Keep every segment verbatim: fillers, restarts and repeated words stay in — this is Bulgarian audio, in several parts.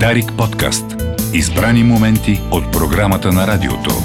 Дарик подкаст. Избрани моменти от програмата на радиото.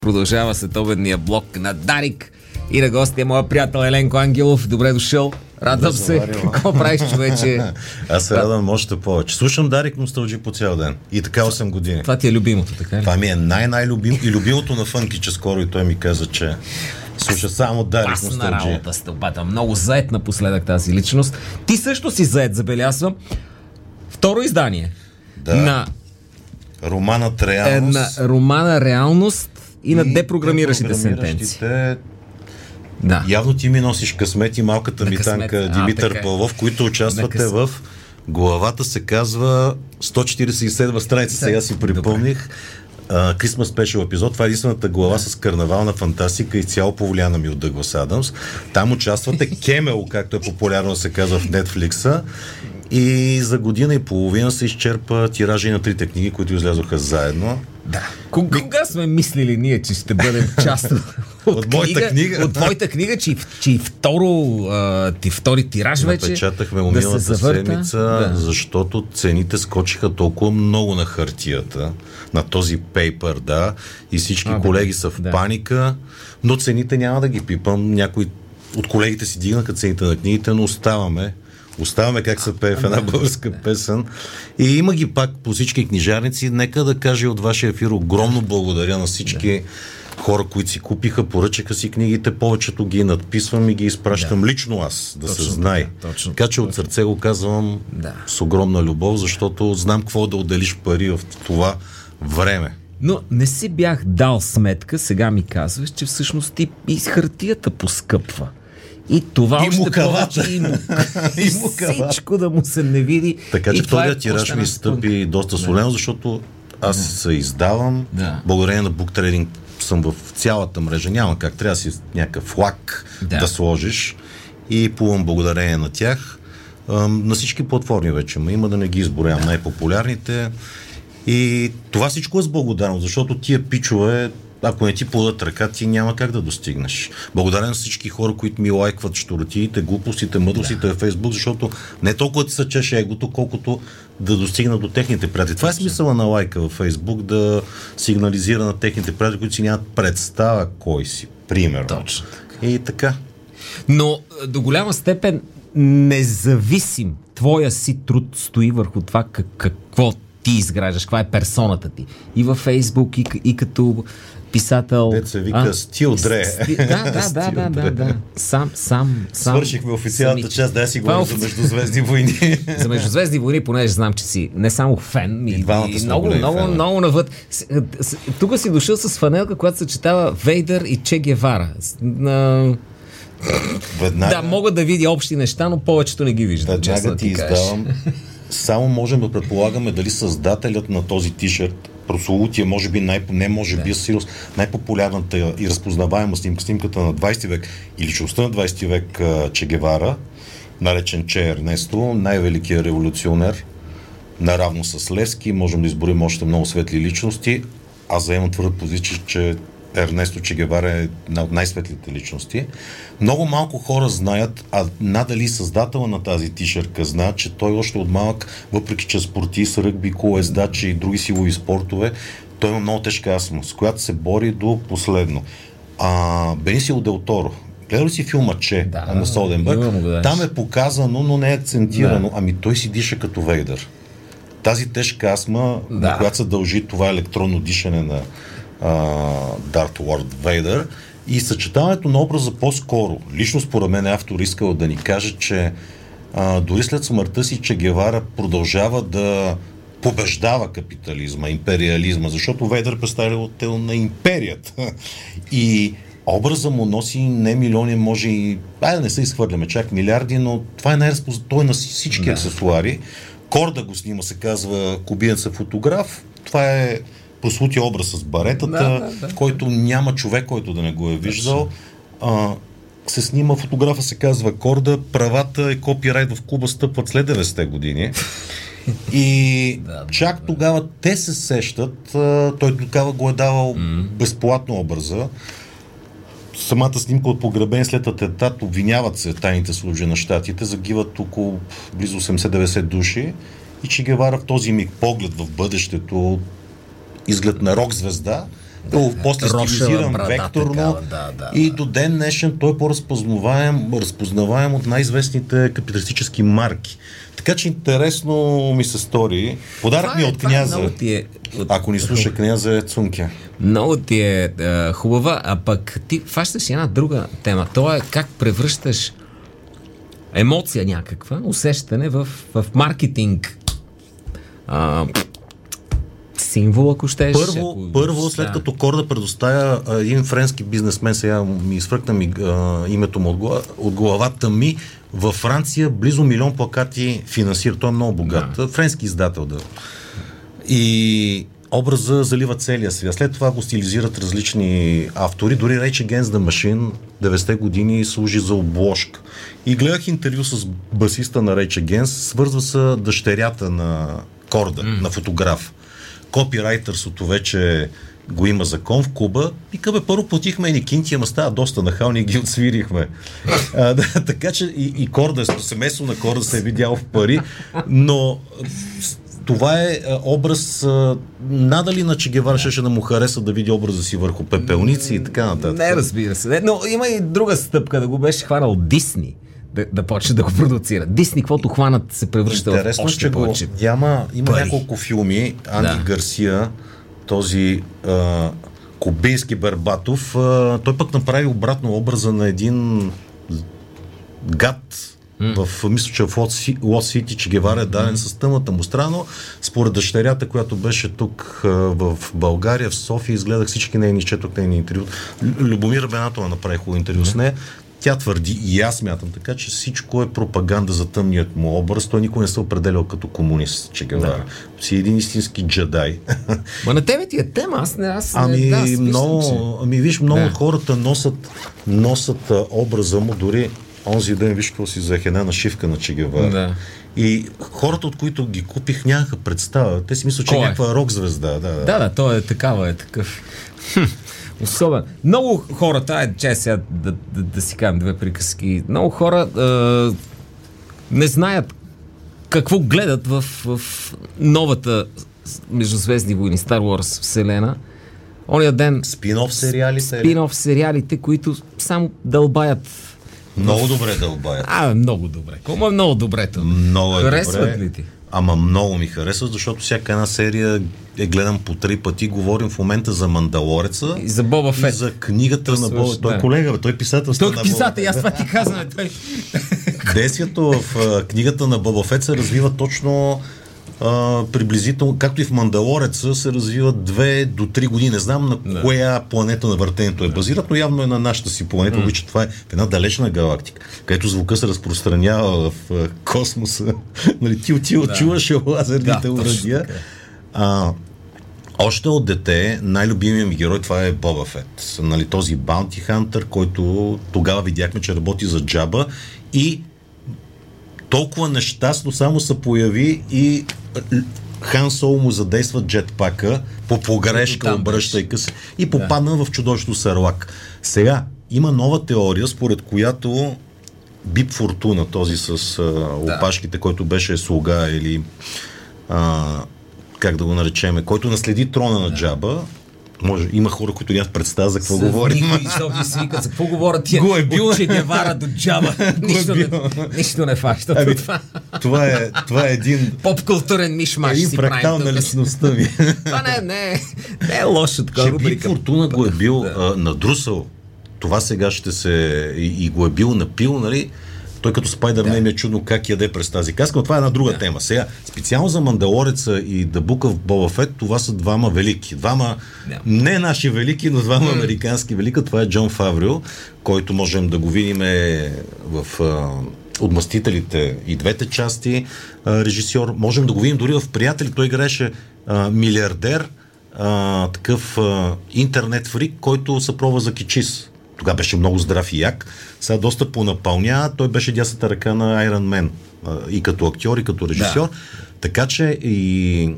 Продължава следобедния блок на Дарик и на гостя е моя приятел Еленко Ангелов. Добре дошъл. Радвам се. Какво правиш, човече? Аз се радвам още повече. Слушам Дарик, носталджи по цял ден. И така осем години. Това ти е любимото, така ли? Това ми е най-най-любимо и любимото на Фънки, че скоро и той ми каза, че слуша само Дарик носталджи. Пасна работа стълбата. Много заед напоследък тази личност. Ти също си заед, забелязвам. Второ издание. Да. На романът Реалност. Е, на романа Реалност и на и депрограмиращите, депрограмиращите сентенции. Да. Явно ти ми носиш късмет и малката ми танка Димитър Павлов, които участвате в главата, се казва сто четиридесет и седма страница, сега си припомних. Christmas Special епизод. Това е единствената глава да. С карнавална фантастика и цяло повлияна ми от Дъглас Адамс. Там участвате Кемел, както е популярно се казва в Netflix-а. И за година и половина се изчерпа тиража и на трите книги, които излязоха заедно. Да. Кога, кога сме мислили ние, че ще бъдем част от, от моята книга? От твоята книга, че, че и второ, а, ти втори тираж вече. Напечатахме му миналата да се седмица, да. Защото цените скочиха толкова много на хартията, на този пейпер, да, и всички а, колеги да. Са в да. Паника, но цените няма да ги пипам. Някои от колегите си дигнаха цените на книгите, но оставаме. Оставаме как се пее в една българска песен. И има ги пак по всички книжарници. Нека да кажа от вашия ефир огромно благодаря на всички хора, които си купиха, поръчаха си книгите. Повечето ги надписвам и ги изпращам да. Лично аз, да точно, се знае. Да, така че от сърце го казвам да. С огромна любов, защото знам какво да отделиш пари в това време. Но не си бях дал сметка, сега ми казваш, че всъщност и хартията поскъпва. И това и още повече и, му... и всичко да му се не види. Така че вторият тираж ми стъпи доста солено, да. Защото аз да. Се издавам. Да. Благодарение на Book Trading съм в цялата мрежа. Няма как, трябва да си някакъв лак да. Да сложиш. И плувам благодарение на тях. На всички платформи вече ме има, да не ги изборявам. Да. Най-популярните. И това всичко е с благодарност, защото тия пичове, ако не ти подадат ръка, ти няма как да достигнеш. Благодарен на всички хора, които ми лайкват щуротиите, глупостите, мъдростите във да. Фейсбук, защото не толкова ти се чеше егото, колкото да достигна до техните приятели. Това е смисъла на лайка във Фейсбук, да сигнализира на техните приятели, които си нямат представа кой си, примерно. Точно. И така. Но до голяма степен независим твоя си труд стои върху това какво ти изграждаш, каква е персоната ти. И във Фейсбук, и, и като писател... Деца вика а, стил дре. Сти... Да, да, стил да, да, да, да. Сам, сам, сам. Свършихме официалната самичко. Част, да си говорим за Междузвездни войни. За Междузвездни войни, понеже знам, че си не само фен, и, и, и много, много, фен, много навъд. Тук си дошъл с фанелка, която съчетава Вейдър и Че Гевара. На... Веднага... Да, мога да видя общи неща, но повечето не ги виждам. Веднага ти издавам. Само можем да предполагаме дали създателят на този тишерт, прословутия, може би, най- не може би, yeah. най-популярната и разпознаваема снимка, снимката на двайсети век и личността на двайсети век Че Гевара, наречен Че Ернесто, най-великият революционер, наравно с Левски, можем да изборим още много светли личности. Аз заемам твърда позиция, че Ернесто Че Гевара е една от най-светлите личности. Много малко хора знаят, а надали създателът на тази тишерка знае, че той още от малък, въпреки че спортист, ръгби, колоездач и други силови спортове, той има много тежка астма, с която се бори до последно. А, Бениси от Делторо. Гледал си филма Че да, на Соденбърг? Да, там е показано, но не е акцентирано. Да. Ами той си диша като Вейдър. Тази тежка астма, да. На която се дължи това електронно дишане на Дарт Лорд Вейдър и съчетаването на образа по-скоро. Лично според мен автор искал да ни каже, че а, дори след смъртта си Че Гевара продължава да побеждава капитализма, империализма, защото Вейдър представител на империята. И образа му носи не милиони, може и... Айде да не се изхвърляме, чак милиарди, но това е най-разпознат. Той е на всички да. Аксесуари. Корда го снима, се казва кубиенца фотограф. Това е прослутия образ с баретата, да, да, да. Който няма човек, който да не го е виждал. А, се снима, фотографа се казва Корда, правата и копирайт в Куба стъпват след деветдесетте години. И да, да, чак да. Тогава те се сещат, а, той тогава го е давал mm. безплатно образа. самата снимка от погребен след атентат, обвиняват се тайните служби на щатите, загиват около близо осемдесет-деветдесет души и Че Гевара в този миг поглед в бъдещето, изглед на рок-звезда, да, после стилизиран векторно такава, да, да, и до ден днешен той е по-разпознаваем разпознаваем от най-известните капиталистически марки. Така че интересно ми се стори. Подарък това ми е от княза. Е, от... Ако ни слуша княза е Цункя. Много ти е, е хубава, а пък ти фащаш една друга тема. То е как превръщаш емоция някаква, усещане в, в маркетинг. А, символ, ако щеш. Първо, ако... първо след като Корда предоставя един френски бизнесмен, сега ми изфръкна ми, а, името му от, глава, от главата ми, във Франция близо милион плакати финансира. Той е много богат. Да. Френски издател. Да. И образа залива целия свят. След това го стилизират различни автори. Дори Rage Against the Machine деветдесетте години служи за обложка. И гледах интервю с басиста на Rage Against. Свързва се дъщерята на Корда, mm. на фотограф. Копирайтърството вече го има закон в Куба. И къбе, първо платихме едни кинти, ама става доста нахални и ги отсвирихме. А, да, така че и, и Корда, семейство на Корда се е видяло в пари, но това е образ, надали на Че Гевара ще да му хареса да види образа си върху пепелници и така нататък. Не, разбира се. Не, но има и друга стъпка, да го беше хванал Дисни. Да, да почне да го продуцира. Дисни, каквото хванат, се превръща интересно, в още повече. Няма, има пари. Няколко филми. Анди да. Гарсия, този а, кубински Бербатов, а, той пък направи обратно образа на един гад mm. в, мисля, че в Лос Сити, Че Гевара е даден mm. с тъмната му страна. Според дъщерята, която беше тук а, в България, в София, изгледах всички нейни, четох нейни интервю. Любомира Бенатова направи хубаво интервю mm. с нея. Тя твърди, и аз мятам така, че всичко е пропаганда за тъмният му образ. Той никой не се определял като комунист, Че Гевара. Да. Си един истински джедай. Ма на тебе ти е тема, аз не аз. Ами, да, аз много, ами виж, много да. хората носят, носят образа му, дори онзи ден, виж, какво си взех една нашивка на Че Гевара. Да. И хората, от които ги купих, нямаха представа. Те си мислят, че е някаква рок-звезда. Да, да, да, да, той е такава, е такъв. Особен. Много хора, тая че сега да, да, да си кажем две приказки, много хора е, не знаят какво гледат в, в новата Междузвездни войни, Star Wars вселена. Ония ден... Спин-офф сериалите. Спин-офф сериалите, които само дълбаят. Много добре дълбаят. А, много добре. Колко е много добре това? Много е харесват добре. Ли ти? Ама много ми харесва, защото всяка една серия е гледам по три пъти. Говорим в момента за Мандалореца. И за Боба Фет. И за книгата на Боба Фет. Той е колега, бе, той е писател. Той е писател, аз това ти казваме. Той... Действието в uh, книгата на Боба Фет се развива точно uh, приблизително, както и в Мандалореца се развиват две до три години. Не знам на да. коя планета на въртенето е базират, но явно е на нашата си планета, обича mm. това е в една далечна галактика, където звука се разпространява в uh, космоса. нали, ти отива, да. чуваш лазерните оръдия. Да, А, още от дете най-любимият ми герой това е Боба Фет. Нали, този Баунти Хантър, който тогава видяхме, че работи за Джаба и толкова нещастно само се появи и Хан Соло му задейства джетпака по погрешка, обръщайка се и попадна да. в чудовището сарлак. Сега, има нова теория, според която Биб Фортуна, този с а, опашките, да. който беше слуга или а, как да го наречеме, който наследи трона на Джаба, може, има хора, които нямат представа за какво говорим. Никой си викат, за какво говорят тия? Го е бил Че Гевара до Джаба. Нищо, е не, нищо не фаща. Аби, това. Това, е, това е един... Поп-културен мишмаш си правим. Един практал на личността ми. Това не, не, не е лошо. Така, че Биб Фортуна го е бил да. а, надрусал. Това сега ще се... И, и го е бил напил, нали? Той като Спайдърмен ми е чудно как яде през тази каска, но това е една друга да. тема. Сега, специално за Мандалореца и Дъбука в Боба Фет, това са двама велики. Двама, да. не наши велики, но двама американски велика. Това е Джон Фавро, който можем да го видим в а, Отмъстителите и двете части, а, режисьор. Можем да го видим дори в Приятели. Той играеше а, милиардер, а, такъв а, интернет фрик, който се пробва за кичис. Тогава беше много здрав и як. Сега доста понапълня. Той беше дясната ръка на Iron Man. И като актьор, и като режисьор. Да. Така че и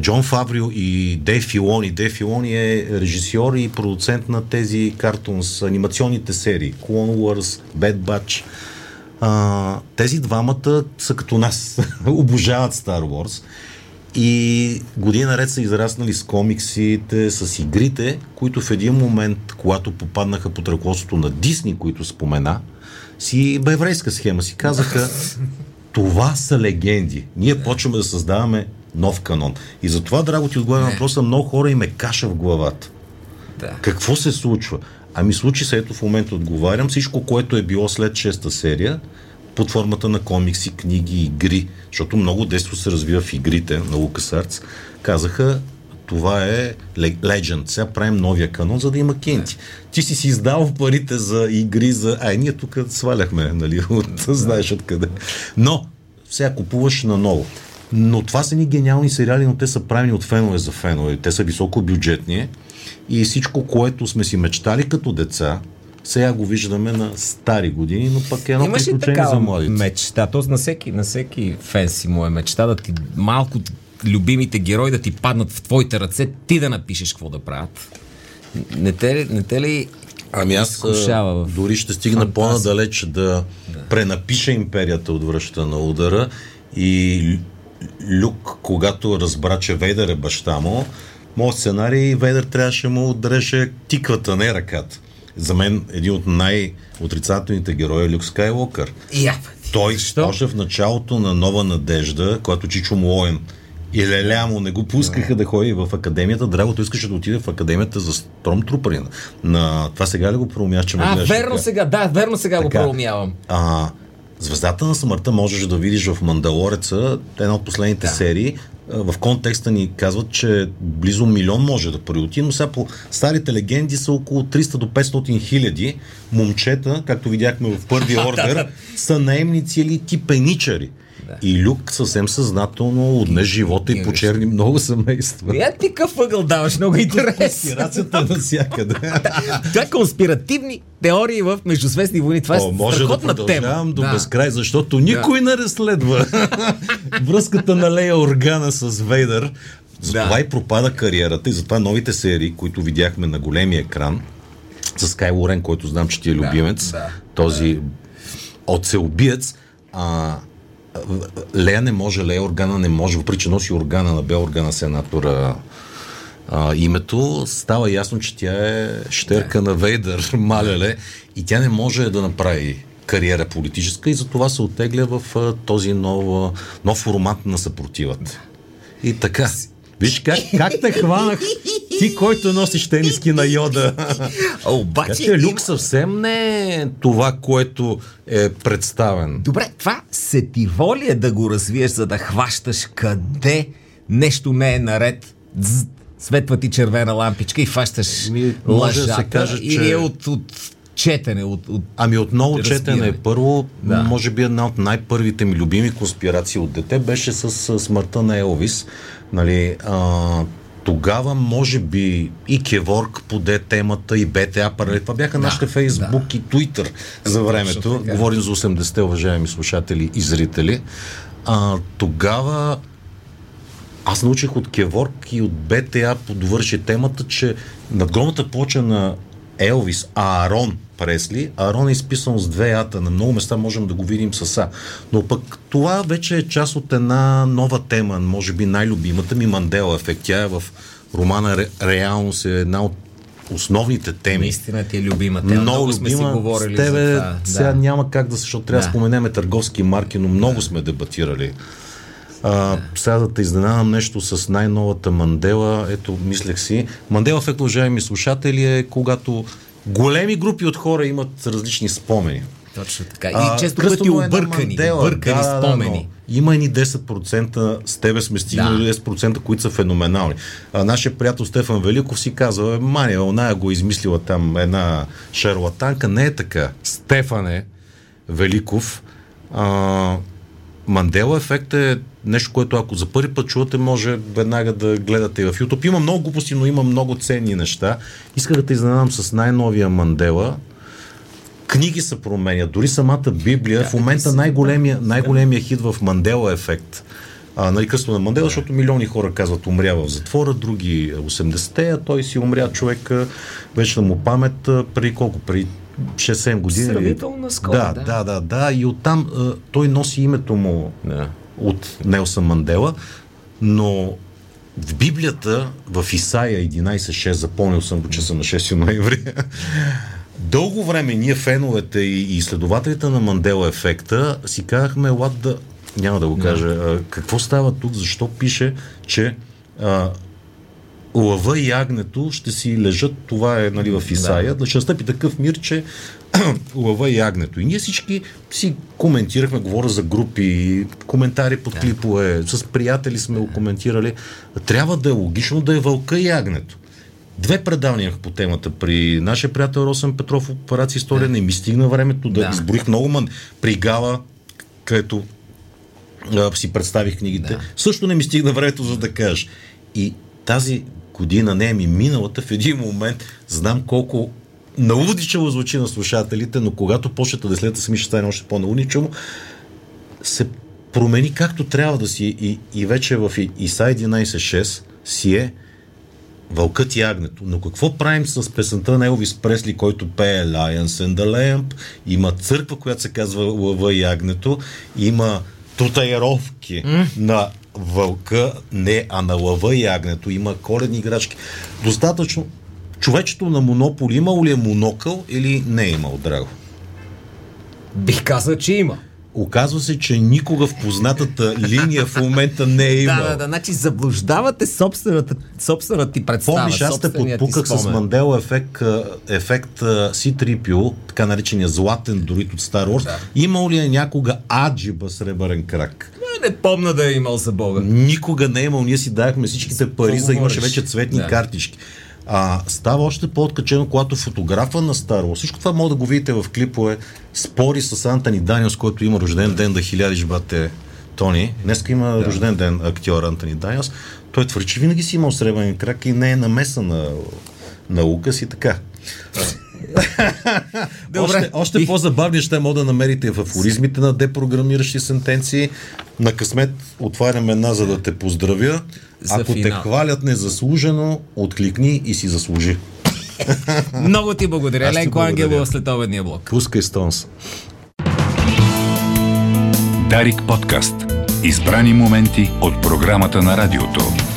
Джон Фавро и Дейв Филони. Дейв Филони е режисьор и продуцент на тези картунс, анимационните серии Clone Wars, Bad Batch. А, тези двамата са като нас, обожават Star Wars и години наред са израснали с комиксите, с игрите, които в един момент, когато попаднаха под ръководството на Дисни, които спомена, си бе еврейска схема, си казаха това са легенди. Ние почваме да създаваме нов канон. И затова, драго ти отговаря на въпроса, много хора им е каша в главата. Да. Какво се случва? Ами случи се, ето в момента отговарям, всичко, което е било след шеста серия, под формата на комикси, книги, игри, защото много действо се развива в игрите на LucasArts, казаха, това е Legend, сега правим новия канон, за да има кинти. Ти си си издал парите за игри, за... Ай, ние тук сваляхме, нали, от... знаеш откъде. Но, сега купуваш наново. Но това са ни гениални сериали, но те са правени от фенове за фенове. Те са високо бюджетни и всичко, което сме си мечтали като деца, сега го виждаме на стари години, но пък е едно приключение за младите. Мечта, т.е. на всеки, на всеки фен си му е мечта да ти малко любимите герои да ти паднат в твоите ръце, ти да напишеш какво да правят. Не те, не те ли... Ами аз дори ще стигна фантазия. По-надалеч да, да пренапиша империята от връща на удара и Люк, когато разбра, че Вейдър е баща му, моят сценарий Вейдър трябваше му отреше тиквата, не ръката. За мен един от най-отрицателните герои е Люк Скайлокър. Yeah. Той още в началото на Нова надежда, когато Чичо Млоен и Леля му не го пускаха yeah. да ходи в академията, драгото искаше да отиде в академията за Стромтрупърин. На... Това сега ли го проумяваш, че ме гледаш? А, верно така? Сега, да, верно сега така, го проумявам. А... Звездата на смъртта можеш да видиш в Мандалореца, една от последните да. серии. В контекста ни казват, че близо милион може да приоти, но сега по старите легенди са около триста до петстотин хиляди момчета, както видяхме в първи ордер, са наемници или типеничари. Да. И Люк съвсем съзнателно отне живота и почерни много семейства. Я ти къв въгъл даваш, много интересно. Конспирацията навсякъде. Това конспиративни теории в Междузвездни войни. Това е страхотна да тема. До да. безкрай, защото никой да. не разследва връзката на Лея Органа с Вейдър. Затова да. и пропада кариерата и затова новите серии, които видяхме на големия екран с Кайло Рен, който знам, че ти е любимец, да, да, този да. отцелбиец, а Лея не може, Лея Органа не може, въпреки че носи Органа на Бел Органа сенатора а, името, става ясно, че тя е щерка да. на Вейдър, малеле, и тя не може да направи кариера политическа и затова се оттегля в а, този нов, нов формат на съпротивата. И така. Виж как, как те хванах, ти, който носиш тениски на Йода. А обаче е, Люк съвсем не е това, което е представен. Добре, това сетиво ли е да го развиеш, за да хващаш къде нещо не е наред? Дз, светва ти червена лампичка и хващаш ми, лъжата. Да се каже, че... Или е от... от... четене. От, от... Ами отново разбираме. Четене е първо, да. може би една от най-първите ми любими конспирации от дете беше с смъртта на Елвис. Нали, а, тогава може би и Кеворг поде темата, и БТА паралели. Това бяха да, нашите Фейсбук да. и Твитър за времето. Говорим за осемдесетте, уважаеми слушатели и зрители. А, тогава аз научих от Кеворг и от БТА подвърши темата, че надгромната плоча на Елвис, Аарон Пресли. Аарон е изписан с две ата. На много места можем да го видим с А. Но пък това вече е част от една нова тема. Може би най-любимата ми Мандела ефект. Тя е в романа Ре... Реалност е една от основните теми. Наистина ти е любима тема. Много, много сме си говорили с тебе, за това. Сега да. няма как да, защото трябва да. да споменеме търговски марки, но много да. сме дебатирали. А, сега да те изненадам нещо с най-новата Мандела. Ето, мислех си. Мандела ефект, уважаеми слушатели, е когато големи групи от хора имат различни спомени. Точно така. И а, често пъти объркани. Мандела, объркани да, спомени. Да, има ни десет процента с тебе сме стигнали да. десет процента, които са феноменални. А, нашия приятел Стефан Великов си казва, Мания, оная го измислила там една шарлатанка. Не е така. Стефане Великов, а, Мандела ефект е нещо, което ако за първи път чувате, може веднага да гледате в YouTube. Има много глупости, но има много ценни неща. Исках да те изненадам с най-новия Мандела. Книги се променят, дори самата Библия. В момента най-големия, най-големия хит в Мандела ефект а, нарикъсто на Мандела, защото милиони хора казват умря в затвора, други осемдесетте, а той си умря човек, вечна му памет, преди колко? Преди шест-седем години. Сравнително скоро, да, да. Да, да, да. И оттам а, той носи името му да. От Нелсън Мандела, но в Библията, в Исаия единайсет шест, запомнил съм го, че съм на шести ноември, дълго време ние феновете и изследователите на Мандела ефекта си казахме, лад да... няма да го кажа, а, какво става тук, защо пише, че а, лъва и агнето ще си лежат, това е нали, в Исаия, да. Ще настъпи такъв мир, че лъва и агнето. И ние всички си коментирахме, говоря за групи, коментари под да. Клипове, с приятели сме го коментирали. Трябва да е логично да е вълка и агнето. Две предавания по темата при нашия приятел Росен Петров в операция История. Да. Не ми стигна времето да, да. Изброих много ман. При Гала, където а, си представих книгите, да. Също не ми стигна времето, за да кажеш. И тази година, не ми миналата, в един момент знам колко наудничаво звучи на слушателите, но когато почнете да следите сами, ще стане още по-наудничаво, се промени както трябва да си и, и вече в Исай единайсет шест си е Вълкът и агнето. Но какво правим с песента на Елвис Пресли, който пее Lions and the Lamb? Има църква, която се казва Лъва и агнето. Има тутаировки mm. на вълка, не, а на лъва и агнето. Има коледни играчки. Достатъчно. Човечето на монополи имало ли е монокъл или не е имал, драго? Бих казал, че има. Оказва се, че никога в познатата линия в момента не е имал. Да, да, да, значи заблуждавате собствената, собствената ти представа. Помниш, аз те подпуках с Мандела ефект, ефект Си три Пи О, така наречения златен дорит от Star Wars. Да. Имал ли е някога аджиба сребърен крак? Не помня да е имал за Бога. Никога не е имал. Ние си давахме всичките пари, за имаше вече цветни да. Картички. А, става още по-откачено, когато фотографа на Старо. Всичко това мога да го видите в клипове. Спори с Антони Даниос, който има рожден ден да хилядиш, бате Тони. Днеска има да. Рожден ден актьор Антони Даниос. Той твърди, че винаги си имал сребърен крак и не е намеса на, на указ и така. още още и... по-забавни ще мога да намерите в афоризмите на депрограмиращи сентенции. На късмет отварям една, за да те поздравя. За Ако финал. Те хвалят незаслужено, откликни и си заслужи. Много ти благодаря. Еленко Ангелов след обедния блок. Пускай стонс. Дарик подкаст. Избрани моменти от програмата на радиото.